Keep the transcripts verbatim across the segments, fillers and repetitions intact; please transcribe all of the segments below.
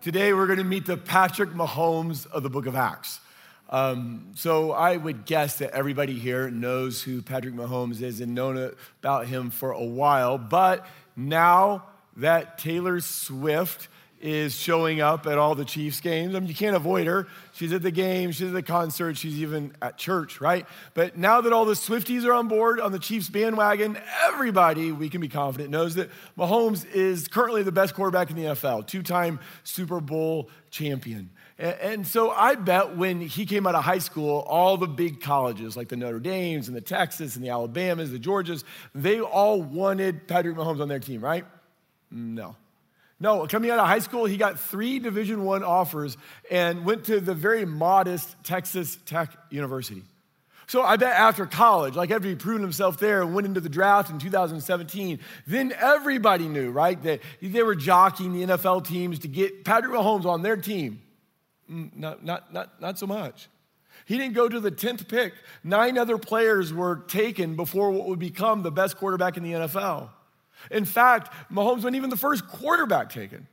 Today we're going to meet the Patrick Mahomes of the book of Acts. Um, so I would guess that everybody here knows who Patrick Mahomes is and known about him for a while. But now that Taylor Swift is showing up at all the Chiefs games, I mean, you can't avoid her. She's at the game, she's at the concert, she's even at church, right? But now that all the Swifties are on board on the Chiefs bandwagon, everybody, we can be confident, knows that Mahomes is currently the best quarterback in the N F L, two-time Super Bowl champion. And so I bet when he came out of high school, all the big colleges like the Notre Dames and the Texas and the Alabamas, the Georgias, they all wanted Patrick Mahomes on their team, right? No. No, coming out of high school, he got three Division I offers and went to the very modest Texas Tech University. So I bet after college, like after he proved himself there and went into the draft in two thousand seventeen, then everybody knew, right, that they were jockeying the N F L teams to get Patrick Mahomes on their team. Not, not, not, not so much. He didn't go to the tenth pick. Nine other players were taken before what would become the best quarterback in the N F L. In fact, Mahomes wasn't even the first quarterback taken.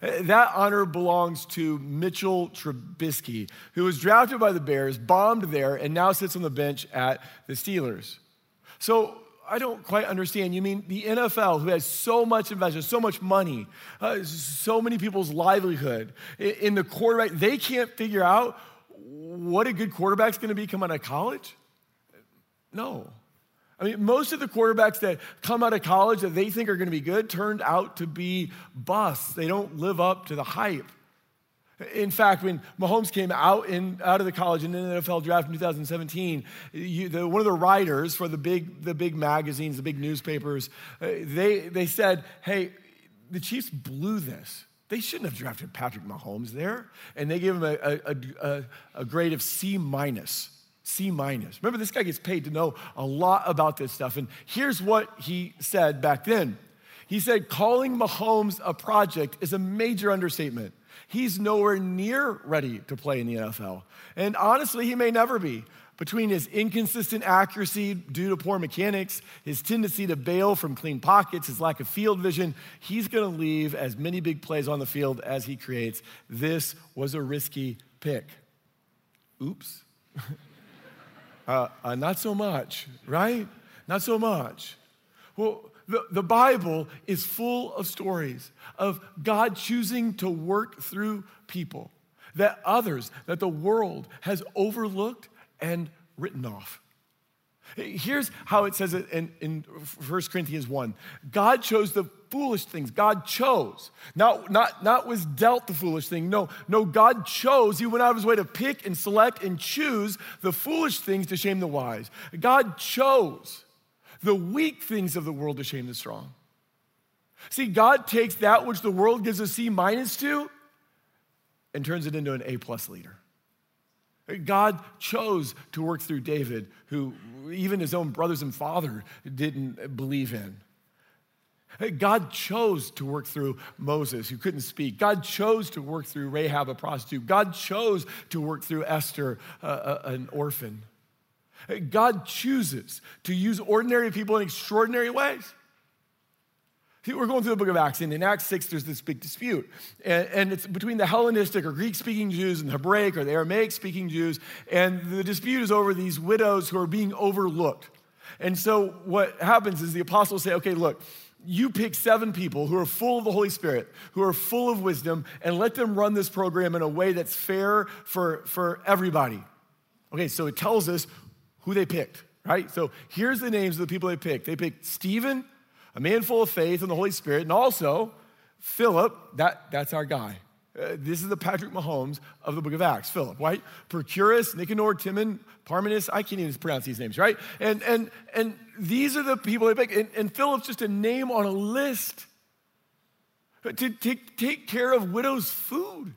That honor belongs to Mitchell Trubisky, who was drafted by the Bears, bombed there, and now sits on the bench at the Steelers. So I don't quite understand. You mean the N F L, who has so much investment, so much money, uh, so many people's livelihood in, in the quarterback, they can't figure out what a good quarterback's going to be coming out of college? No. I mean, most of the quarterbacks that come out of college that they think are going to be good turned out to be busts. They don't live up to the hype. In fact, when Mahomes came out in out of the college in the N F L draft in two thousand seventeen, you, the, one of the writers for the big the big magazines, the big newspapers, they they said, "Hey, the Chiefs blew this. They shouldn't have drafted Patrick Mahomes there," and they gave him a a, a, a grade of C minus. C minus. Remember, this guy gets paid to know a lot about this stuff, and here's what he said back then. He said, "Calling Mahomes a project is a major understatement. He's nowhere near ready to play in the N F L. And honestly, he may never be. Between his inconsistent accuracy due to poor mechanics, his tendency to bail from clean pockets, his lack of field vision, he's gonna leave as many big plays on the field as he creates. This was a risky pick." Oops. uh, uh, not so much, right? Not so much. Well, The, the Bible is full of stories of God choosing to work through people that others, that the world has overlooked and written off. Here's how it says it in, in First Corinthians one. God chose the foolish things. God chose. Not, not, not was dealt the foolish thing. No, no, God chose. He went out of his way to pick and select and choose the foolish things to shame the wise. God chose the weak things of the world to shame the strong. See, God takes that which the world gives a C minus to and turns it into an A plus leader. God chose to work through David, who even his own brothers and father didn't believe in. God chose to work through Moses, who couldn't speak. God chose to work through Rahab, a prostitute. God chose to work through Esther, uh, an orphan. God chooses to use ordinary people in extraordinary ways. See, we're going through the book of Acts, and in Acts six, there's this big dispute. And, and it's between the Hellenistic or Greek-speaking Jews and the Hebraic or the Aramaic-speaking Jews, and the dispute is over these widows who are being overlooked. And so what happens is the apostles say, okay, look, you pick seven people who are full of the Holy Spirit, who are full of wisdom, and let them run this program in a way that's fair for, for everybody. Okay, so it tells us who they picked, right? So here's the names of the people they picked. They picked Stephen, a man full of faith and the Holy Spirit, and also Philip, that, that's our guy. Uh, this is the Patrick Mahomes of the book of Acts, Philip, right? Procurus, Nicanor, Timon, Parmenas, I can't even pronounce these names, right? And and and these are the people they picked. And, and Philip's just a name on a list to take, take care of widows' food.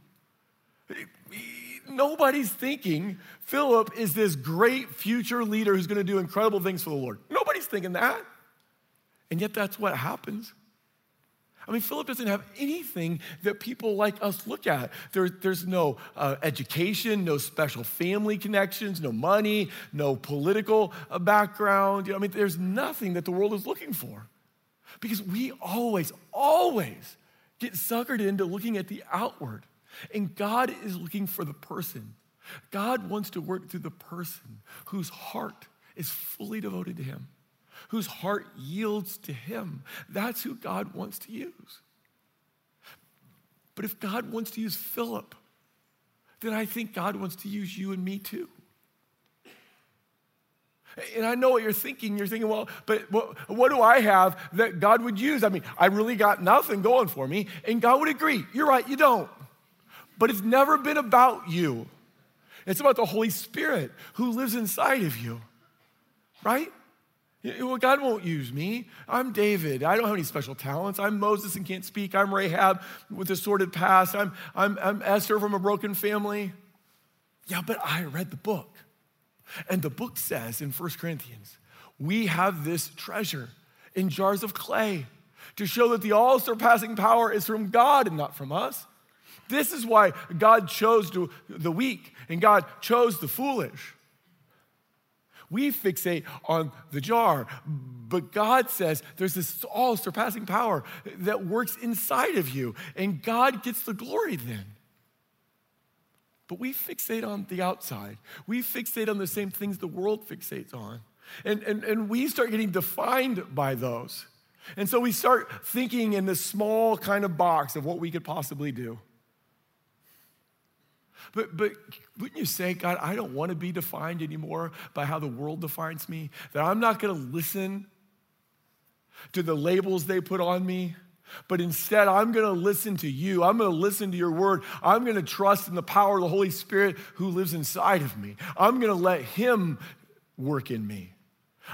Nobody's thinking Philip is this great future leader who's going to do incredible things for the Lord. Nobody's thinking that. And yet that's what happens. I mean, Philip doesn't have anything that people like us look at. There, there's no uh, education, no special family connections, no money, no political uh, background. You know, I mean, there's nothing that the world is looking for because we always, always get suckered into looking at the outward. And God is looking for the person. God wants to work through the person whose heart is fully devoted to him, whose heart yields to him. That's who God wants to use. But if God wants to use Philip, then I think God wants to use you and me too. And I know what you're thinking. You're thinking, well, but what, what do I have that God would use? I mean, I really got nothing going for me. And God would agree. You're right, you don't. But it's never been about you. It's about the Holy Spirit who lives inside of you, right? Well, God won't use me. I'm David. I don't have any special talents. I'm Moses and can't speak. I'm Rahab with a sordid past. I'm, I'm, I'm Esther from a broken family. Yeah, but I read the book. And the book says in First Corinthians, we have this treasure in jars of clay to show that the all-surpassing power is from God and not from us. This is why God chose the weak and God chose the foolish. We fixate on the jar, but God says there's this all-surpassing power that works inside of you, and God gets the glory then. But we fixate on the outside. We fixate on the same things the world fixates on. And, and, and we start getting defined by those. And so we start thinking in this small kind of box of what we could possibly do. But, but wouldn't you say, God, I don't want to be defined anymore by how the world defines me, that I'm not going to listen to the labels they put on me, but instead I'm going to listen to you. I'm going to listen to your word. I'm going to trust in the power of the Holy Spirit who lives inside of me. I'm going to let him work in me.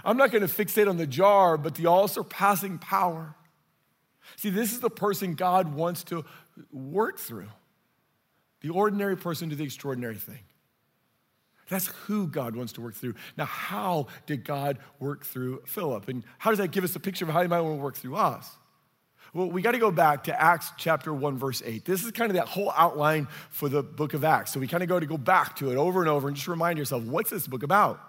I'm not going to fixate on the jar, but the all-surpassing power. See, this is the person God wants to work through. The ordinary person to the extraordinary thing. That's who God wants to work through. Now, how did God work through Philip? And how does that give us a picture of how he might want to work through us? Well, we got to go back to Acts chapter one, verse eight. This is kind of that whole outline for the book of Acts. So we kind of go to go back to it over and over and just remind yourself, what's this book about?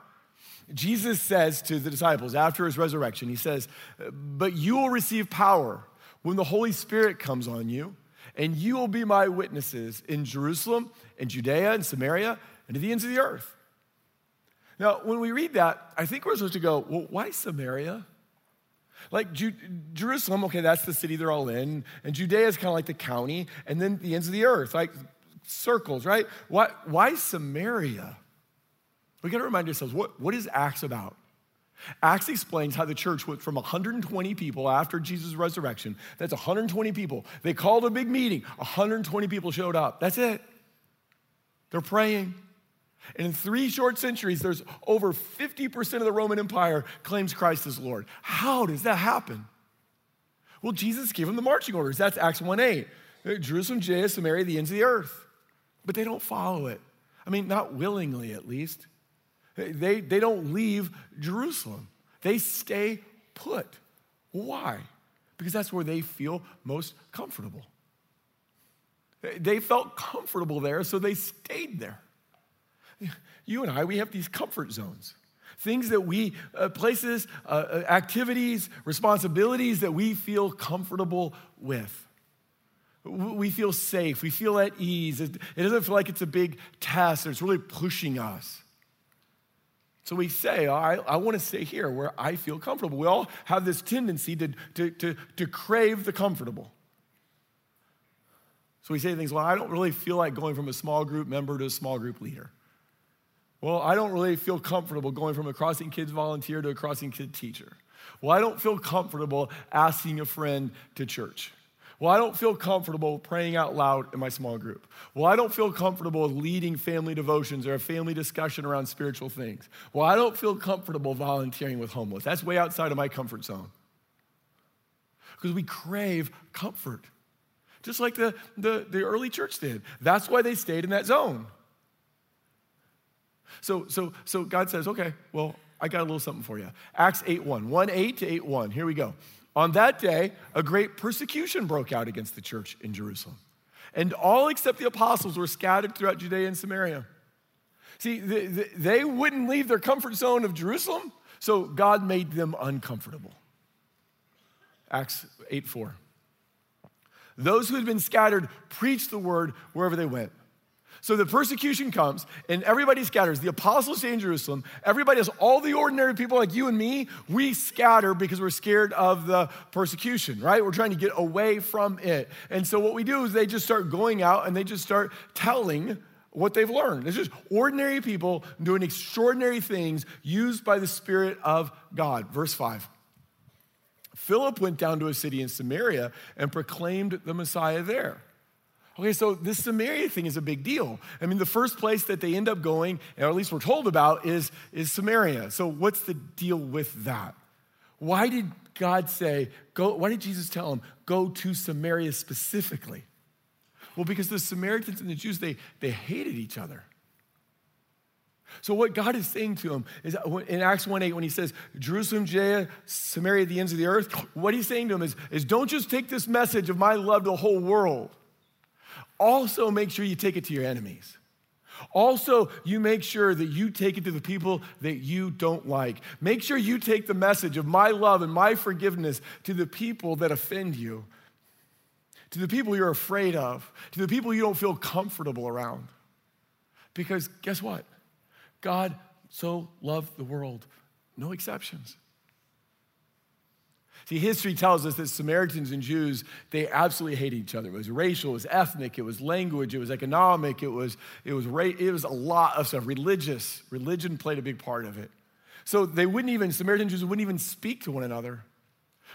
Jesus says to the disciples after his resurrection, he says, but you will receive power when the Holy Spirit comes on you, and you will be my witnesses in Jerusalem and Judea and Samaria and to the ends of the earth. Now, when we read that, I think we're supposed to go, well, why Samaria? Like Ju- Jerusalem, okay, that's the city they're all in. And Judea is kind of like the county. And then the ends of the earth, like circles, right? Why, why Samaria? We got to remind ourselves, what, what is Acts about? Acts explains how the church went from one hundred twenty people after Jesus' resurrection. That's one hundred twenty people. They called a big meeting. one hundred twenty people showed up. That's it. They're praying. And in three short centuries, there's over fifty percent of the Roman Empire claims Christ as Lord. How does that happen? Well, Jesus gave them the marching orders. That's Acts one eight. Jerusalem, Judea, Samaria, the ends of the earth. But they don't follow it. I mean, not willingly at least. They, they don't leave Jerusalem. They stay put. Why? Because that's where they feel most comfortable. They felt comfortable there, so they stayed there. You and I, we have these comfort zones. Things that we, uh, places, uh, activities, responsibilities that we feel comfortable with. We feel safe. We feel at ease. It, it doesn't feel like it's a big task. It's really pushing us. So we say, I, I want to stay here where I feel comfortable. We all have this tendency to, to, to, to crave the comfortable. So we say things, well, I don't really feel like going from a small group member to a small group leader. Well, I don't really feel comfortable going from a Crossing Kids volunteer to a Crossing Kids teacher. Well, I don't feel comfortable asking a friend to church. Well, I don't feel comfortable praying out loud in my small group. Well, I don't feel comfortable leading family devotions or a family discussion around spiritual things. Well, I don't feel comfortable volunteering with homeless. That's way outside of my comfort zone. Because we crave comfort, just like the, the, the early church did. That's why they stayed in that zone. So, so, so God says, okay, well, I got a little something for you. Acts eight one, one eight to eight one, here we go. On that day, a great persecution broke out against the church in Jerusalem. And all except the apostles were scattered throughout Judea and Samaria. See, the, the, they wouldn't leave their comfort zone of Jerusalem, so God made them uncomfortable. Acts eight four. Those who had been scattered preached the word wherever they went. So the persecution comes and everybody scatters. The apostles stay in Jerusalem. Everybody is all the ordinary people like you and me. We scatter because we're scared of the persecution, right? We're trying to get away from it. And so what we do is they just start going out and they just start telling what they've learned. It's just ordinary people doing extraordinary things used by the Spirit of God. Verse five. Philip went down to a city in Samaria and proclaimed the Messiah there. Okay, so this Samaria thing is a big deal. I mean, the first place that they end up going, or at least we're told about, is, is Samaria. So what's the deal with that? Why did God say, go, why did Jesus tell them, go to Samaria specifically? Well, because the Samaritans and the Jews, they, they hated each other. So what God is saying to them is in Acts one eight, when he says, Jerusalem, Judea, Samaria, the ends of the earth, what he's saying to them is, is don't just take this message of my love to the whole world. Also make sure you take it to your enemies. Also, you make sure that you take it to the people that you don't like. Make sure you take the message of my love and my forgiveness to the people that offend you, to the people you're afraid of, to the people you don't feel comfortable around. Because guess what? God so loved the world, no exceptions. See, history tells us that Samaritans and Jews, they absolutely hated each other. It was racial, it was ethnic, it was language, it was economic, it was it was ra- it was a lot of stuff. Religious, religion played a big part of it. So they wouldn't even, Samaritan Jews wouldn't even speak to one another.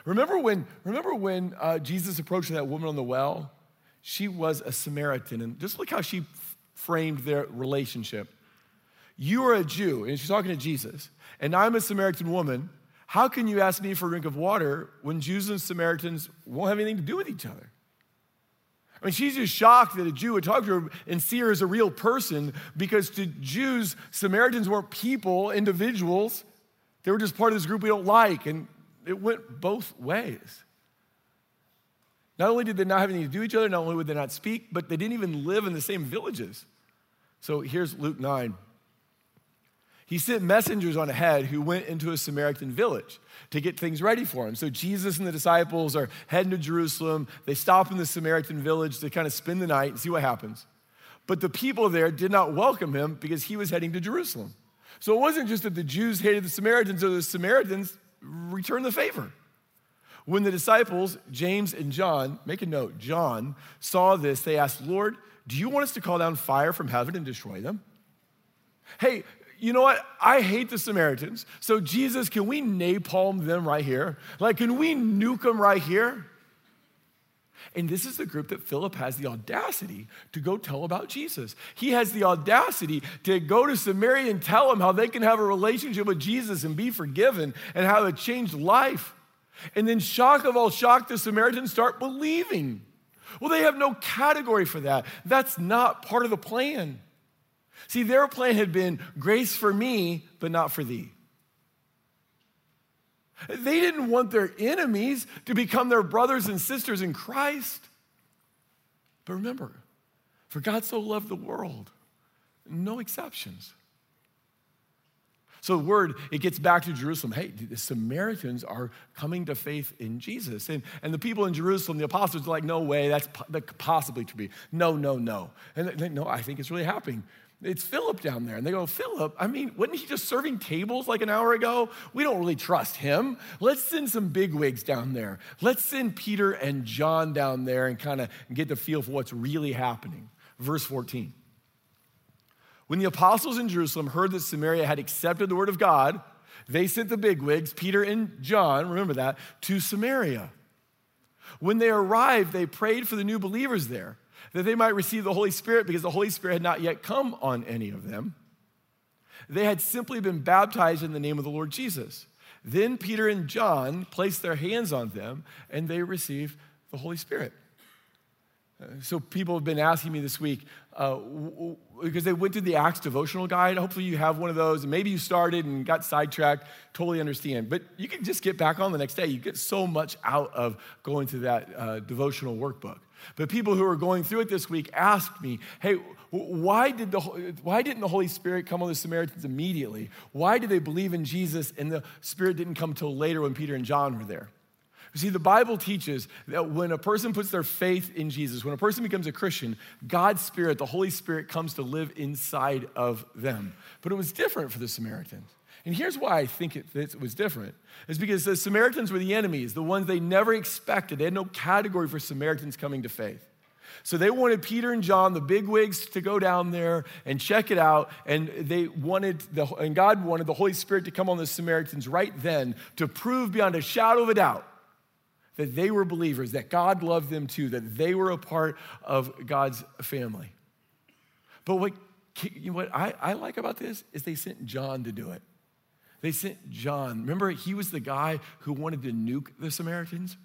Remember when remember when uh, Jesus approached that woman on the well? She was a Samaritan, and just look how she f- framed their relationship. You are a Jew, and she's talking to Jesus, and I'm a Samaritan woman. How can you ask me for a drink of water when Jews and Samaritans won't have anything to do with each other? I mean, she's just shocked that a Jew would talk to her and see her as a real person, because to Jews, Samaritans weren't people, individuals. They were just part of this group we don't like, and it went both ways. Not only did they not have anything to do with each other, not only would they not speak, but they didn't even live in the same villages. So here's Luke nine. He sent messengers on ahead who went into a Samaritan village to get things ready for him. So Jesus and the disciples are heading to Jerusalem. They stop in the Samaritan village to kind of spend the night and see what happens. But the people there did not welcome him because he was heading to Jerusalem. So it wasn't just that the Jews hated the Samaritans or the Samaritans returned the favor. When the disciples, James and John, make a note, John, saw this, they asked, Lord, do you want us to call down fire from heaven and destroy them? Hey, you know what? I hate the Samaritans. So Jesus, can we napalm them right here? Like, can we nuke them right here? And this is the group that Philip has the audacity to go tell about Jesus. He has the audacity to go to Samaria and tell them how they can have a relationship with Jesus and be forgiven and how it changed life. And then shock of all shock, the Samaritans start believing. Well, they have no category for that. That's not part of the plan. See, their plan had been grace for me, but not for thee. They didn't want their enemies to become their brothers and sisters in Christ. But remember, for God so loved the world, no exceptions. So the word, it gets back to Jerusalem. Hey, the Samaritans are coming to faith in Jesus. And, and the people in Jerusalem, the apostles are like, no way, that's, that could possibly to be. No, no, no. And they, no, I think it's really happening. It's Philip down there. And they go, Philip, I mean, wasn't he just serving tables like an hour ago? We don't really trust him. Let's send some bigwigs down there. Let's send Peter and John down there and kind of get the feel for what's really happening. Verse fourteen. When the apostles in Jerusalem heard that Samaria had accepted the word of God, they sent the bigwigs, Peter and John, remember that, to Samaria. When they arrived, they prayed for the new believers there, that they might receive the Holy Spirit, because the Holy Spirit had not yet come on any of them. They had simply been baptized in the name of the Lord Jesus. Then Peter and John placed their hands on them, and they received the Holy Spirit. So people have been asking me this week, uh, w- because they went through the Acts devotional guide. Hopefully you have one of those, and maybe you started and got sidetracked. Totally understand. But you can just get back on the next day. You get so much out of going through that uh, devotional workbook. But people who are going through it this week asked me, hey, why did the why didn't the Holy Spirit come on the Samaritans immediately? Why did they believe in Jesus and the Spirit didn't come till later when Peter and John were there? See, the Bible teaches that when a person puts their faith in Jesus, when a person becomes a Christian, God's Spirit, the Holy Spirit, comes to live inside of them. But it was different for the Samaritans. And here's why I think it, it was different. It's because the Samaritans were the enemies, the ones they never expected. They had no category for Samaritans coming to faith. So they wanted Peter and John, the bigwigs, to go down there and check it out. And they wanted, the, and God wanted the Holy Spirit to come on the Samaritans right then to prove beyond a shadow of a doubt that they were believers, that God loved them too, that they were a part of God's family. But what, what I, I like about this is they sent John to do it. They sent John. Remember, he was the guy who wanted to nuke the Samaritans?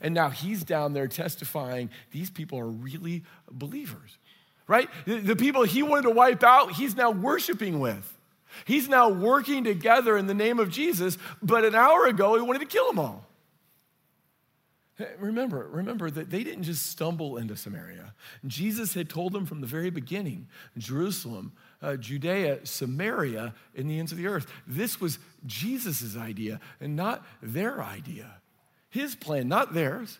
And now he's down there testifying, these people are really believers, right? The people he wanted to wipe out, he's now worshiping with. He's now working together in the name of Jesus, but an hour ago, he wanted to kill them all. Remember, remember that they didn't just stumble into Samaria. Jesus had told them from the very beginning, Jerusalem, uh, Judea, Samaria, and the ends of the earth. This was Jesus's idea and not their idea. His plan, not theirs.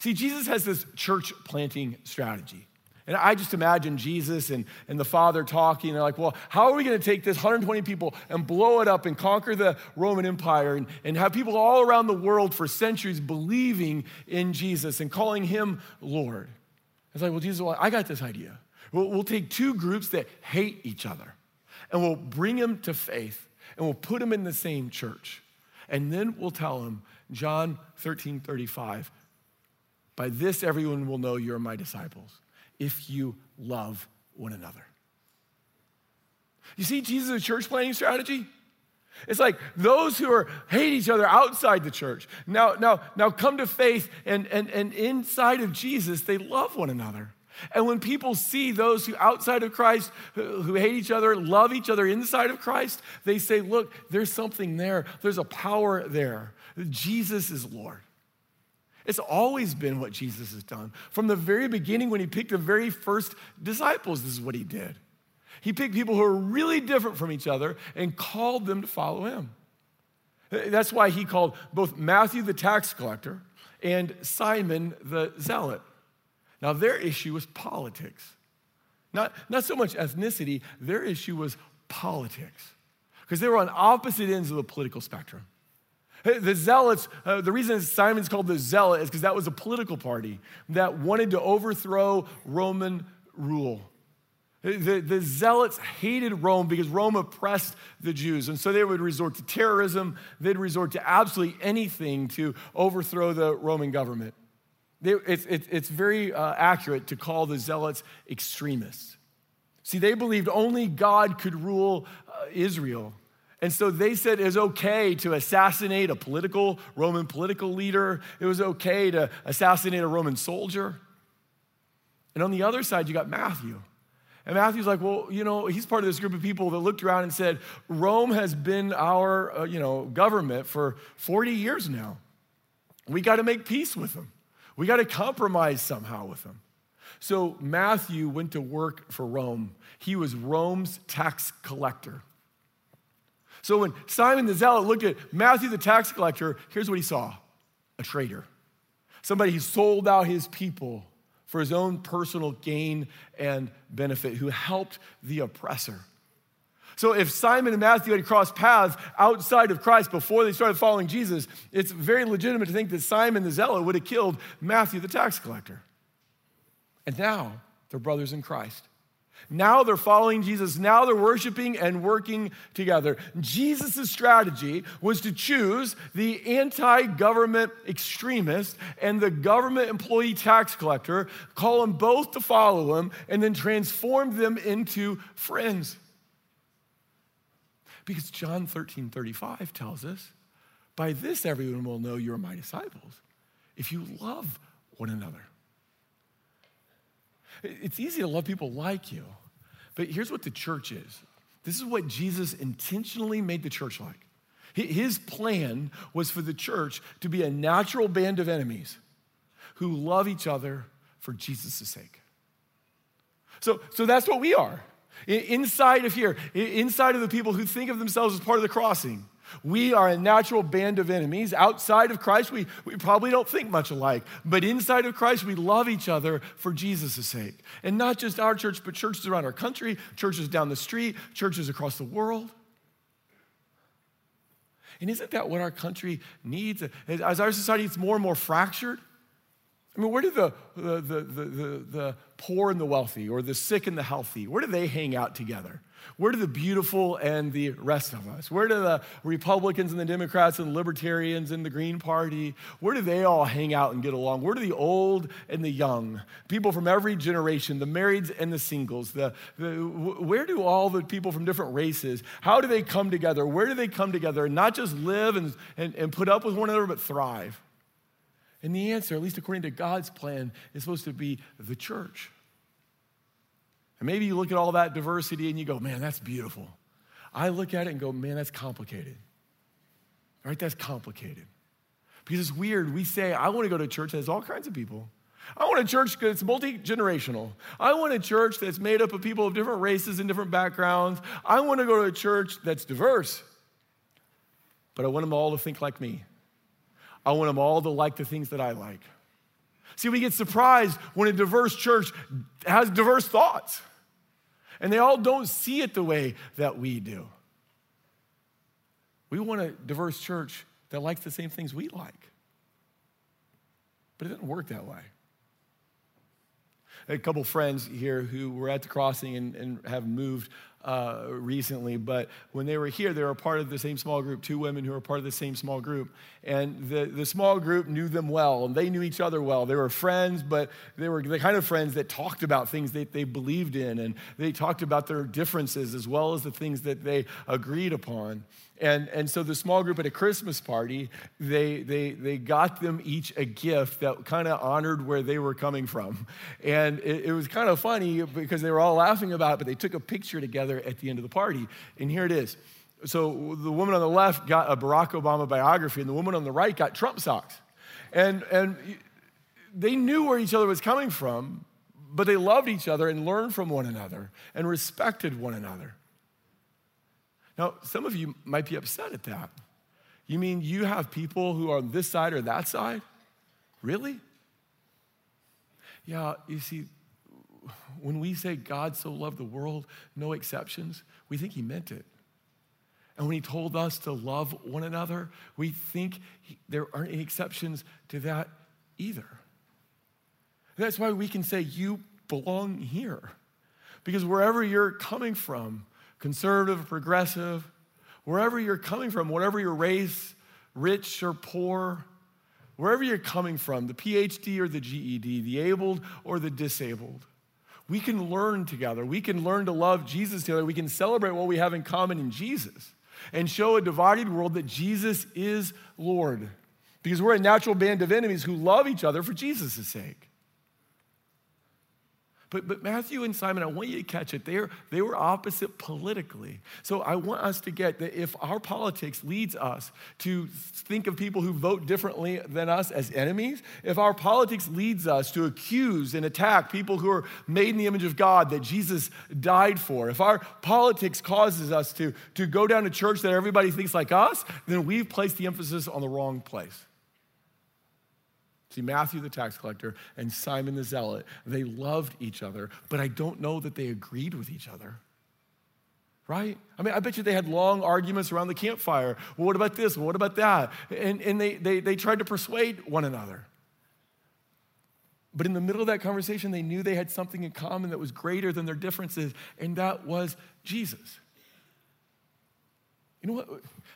See, Jesus has this church planting strategy. And I just imagine Jesus and, and the Father talking. And they're like, well, how are we going to take this one hundred twenty people and blow it up and conquer the Roman Empire and, and have people all around the world for centuries believing in Jesus and calling him Lord? It's like, well, Jesus, well, I got this idea. We'll, we'll take two groups that hate each other and we'll bring them to faith and we'll put them in the same church. And then we'll tell them, John thirteen thirty-five, by this everyone will know you're my disciples, if you love one another. You see Jesus' church planning strategy? It's like those who are, hate each other outside the church, now, now, now come to faith, and, and, and inside of Jesus, they love one another. And when people see those who outside of Christ, who, who hate each other, love each other inside of Christ, they say, look, there's something there. There's a power there. Jesus is Lord. It's always been what Jesus has done. From the very beginning, when he picked the very first disciples, this is what he did. He picked people who are really different from each other and called them to follow him. That's why he called both Matthew the tax collector and Simon the zealot. Now, their issue was politics. Not, not so much ethnicity, their issue was politics. Because they were on opposite ends of the political spectrum. The zealots, uh, the reason Simon's called the zealot is because that was a political party that wanted to overthrow Roman rule. The, the zealots hated Rome because Rome oppressed the Jews. And so they would resort to terrorism. They'd resort to absolutely anything to overthrow the Roman government. They, it, it, it's very uh, accurate to call the zealots extremists. See, they believed only God could rule uh, Israel. And so they said it was okay to assassinate a political, Roman political leader. It was okay to assassinate a Roman soldier. And on the other side, you got Matthew. And Matthew's like, well, you know, he's part of this group of people that looked around and said, Rome has been our, uh, you know, government for forty years now. We got to make peace with them. We got to compromise somehow with them. So Matthew went to work for Rome. He was Rome's tax collector. So when Simon the Zealot looked at Matthew the tax collector, here's what he saw: a traitor. Somebody who sold out his people for his own personal gain and benefit, who helped the oppressor. So if Simon and Matthew had crossed paths outside of Christ before they started following Jesus, it's very legitimate to think that Simon the Zealot would have killed Matthew the tax collector. And now they're brothers in Christ. Now they're following Jesus. Now they're worshiping and working together. Jesus' strategy was to choose the anti-government extremist and the government employee tax collector, call them both to follow him, and then transform them into friends. Because John thirteen thirty-five tells us, by this everyone will know you're my disciples, if you love one another. It's easy to love people like you, but here's what the church is. This is what Jesus intentionally made the church like. His plan was for the church to be a natural band of enemies who love each other for Jesus' sake. So, so that's what we are. Inside of here, inside of the people who think of themselves as part of the crossing, We are a natural band of enemies. Outside of Christ, we, we probably don't think much alike. But inside of Christ, we love each other for Jesus' sake. And not just our church, but churches around our country, churches down the street, churches across the world. And isn't that what our country needs? As our society gets more and more fractured, I mean, where do the, the, the, the, the poor and the wealthy, or the sick and the healthy, where do they hang out together? Where do the beautiful and the rest of us? Where do the Republicans and the Democrats and the Libertarians and the Green Party, where do they all hang out and get along? Where do the old and the young, people from every generation, the marrieds and the singles, the, the where do all the people from different races, how do they come together? Where do they come together and not just live and, and, and put up with one another, but thrive? And the answer, at least according to God's plan, is supposed to be the church. And maybe you look at all that diversity and you go, man, that's beautiful. I look at it and go, man, that's complicated. Right? That's complicated. Because it's weird. We say, I want to go to a church that has all kinds of people. I want a church that's multi-generational. I want a church that's made up of people of different races and different backgrounds. I want to go to a church that's diverse. But I want them all to think like me. I want them all to like the things that I like. See, we get surprised when a diverse church has diverse thoughts. And they all don't see it the way that we do. We want a diverse church that likes the same things we like. But it doesn't work that way. I had a couple friends here who were at the Crossing and, and have moved uh, recently, but when they were here, they were part of the same small group, two women who were part of the same small group. And the, the small group knew them well, and they knew each other well. They were friends, but they were the kind of friends that talked about things that they believed in, and they talked about their differences as well as the things that they agreed upon. And, and so the small group at a Christmas party, they they they got them each a gift that kind of honored where they were coming from. And it, it was kind of funny because they were all laughing about it, but they took a picture together at the end of the party. And here it is. So the woman on the left got a Barack Obama biography, and the woman on the right got Trump socks. And, and they knew where each other was coming from, but they loved each other and learned from one another and respected one another. Now, some of you might be upset at that. You mean you have people who are on this side or that side? Really? Yeah, you see, when we say God so loved the world, no exceptions, we think he meant it. And when he told us to love one another, we think he, there aren't any exceptions to that either. And that's why we can say you belong here. Because wherever you're coming from, conservative, progressive, wherever you're coming from, whatever your race, rich or poor, wherever you're coming from, the P H D or the G E D, the abled or the disabled, we can learn together. We can learn to love Jesus together. We can celebrate what we have in common in Jesus and show a divided world that Jesus is Lord, because we're a natural band of enemies who love each other for Jesus' sake. But, but Matthew and Simon, I want you to catch it. They, are, they were opposite politically. So I want us to get that if our politics leads us to think of people who vote differently than us as enemies, if our politics leads us to accuse and attack people who are made in the image of God that Jesus died for, if our politics causes us to, to go down to church that everybody thinks like us, then we've placed the emphasis on the wrong place. See, Matthew the tax collector and Simon the zealot, they loved each other, but I don't know that they agreed with each other, right? I mean, I bet you they had long arguments around the campfire. Well, what about this? Well, what about that? And, and they, they, they tried to persuade one another. But in the middle of that conversation, they knew they had something in common that was greater than their differences, and that was Jesus. You know what?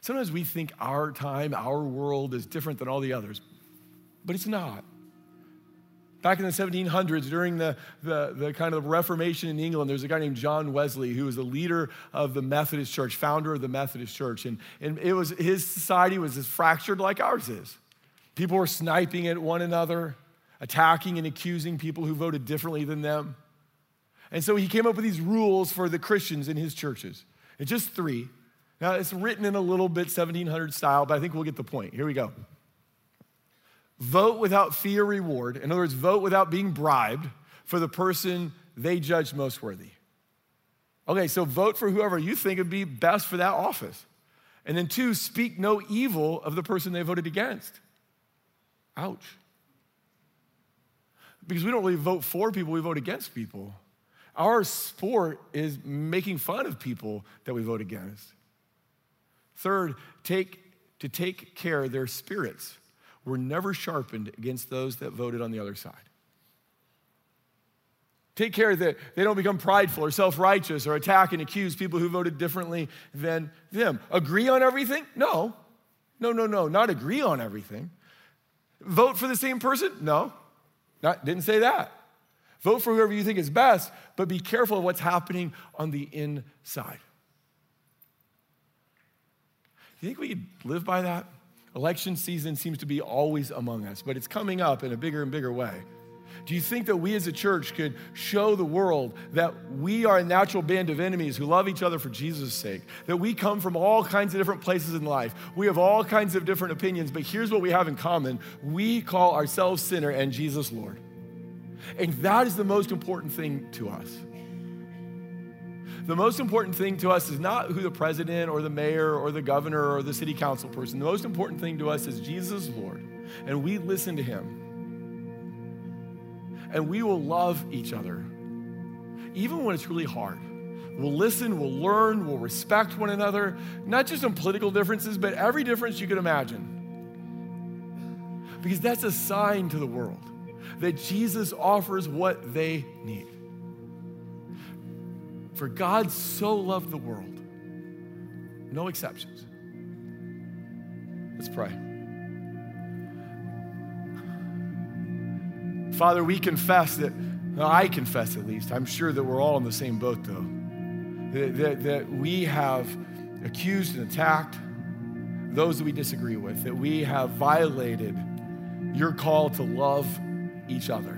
Sometimes we think our time, our world is different than all the others. But it's not. Back in the seventeen hundreds, during the, the, the kind of Reformation in England, there's a guy named John Wesley who was a leader of the Methodist Church, founder of the Methodist Church. And, and it was his society was as fractured like ours is. People were sniping at one another, attacking and accusing people who voted differently than them. And so he came up with these rules for the Christians in his churches. It's just three. Now, it's written in a little bit seventeen hundred style, but I think we'll get the point. Here we go. Vote without fee or reward. In other words, vote without being bribed for the person they judge most worthy. Okay, so vote for whoever you think would be best for that office. And then two, speak no evil of the person they voted against. Ouch. Because we don't really vote for people, we vote against people. Our sport is making fun of people that we vote against. Third, take to take care of their spirits. We're never sharpened against those that voted on the other side. Take care that they don't become prideful or self-righteous or attack and accuse people who voted differently than them. Agree on everything? No. No, no, no, not agree on everything. Vote for the same person? No, not, didn't say that. Vote for whoever you think is best, but be careful of what's happening on the inside. Do you think we could live by that? Election season seems to be always among us, but it's coming up in a bigger and bigger way. Do you think that we as a church could show the world that we are a natural band of enemies who love each other for Jesus' sake, that we come from all kinds of different places in life? We have all kinds of different opinions, but here's what we have in common. We call ourselves sinner and Jesus Lord. And that is the most important thing to us. The most important thing to us is not who the president or the mayor or the governor or the city council person. The most important thing to us is Jesus Lord, and we listen to him. And we will love each other, even when it's really hard. We'll listen, we'll learn, we'll respect one another, not just on political differences, but every difference you could imagine. Because that's a sign to the world that Jesus offers what they need. For God so loved the world, no exceptions. Let's pray. Father, we confess that, well, I confess at least, I'm sure that we're all in the same boat though, that, that, that we have accused and attacked those that we disagree with, that we have violated your call to love each other,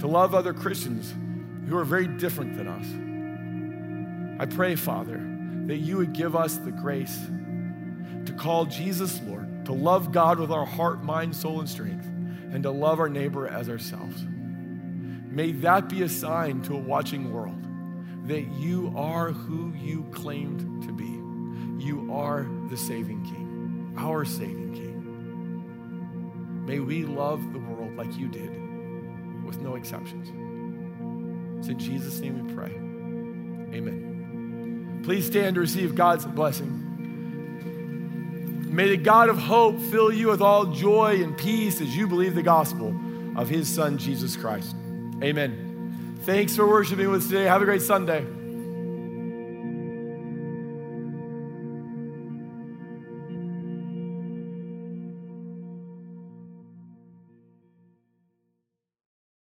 to love other Christians who are very different than us. I pray, Father, that you would give us the grace to call Jesus Lord, to love God with our heart, mind, soul, and strength, and to love our neighbor as ourselves. May that be a sign to a watching world that you are who you claimed to be. You are the saving King, our saving King. May we love the world like you did, with no exceptions. It's in Jesus' name we pray. Amen. Please stand to receive God's blessing. May the God of hope fill you with all joy and peace as you believe the gospel of his son, Jesus Christ. Amen. Thanks for worshiping with us today. Have a great Sunday.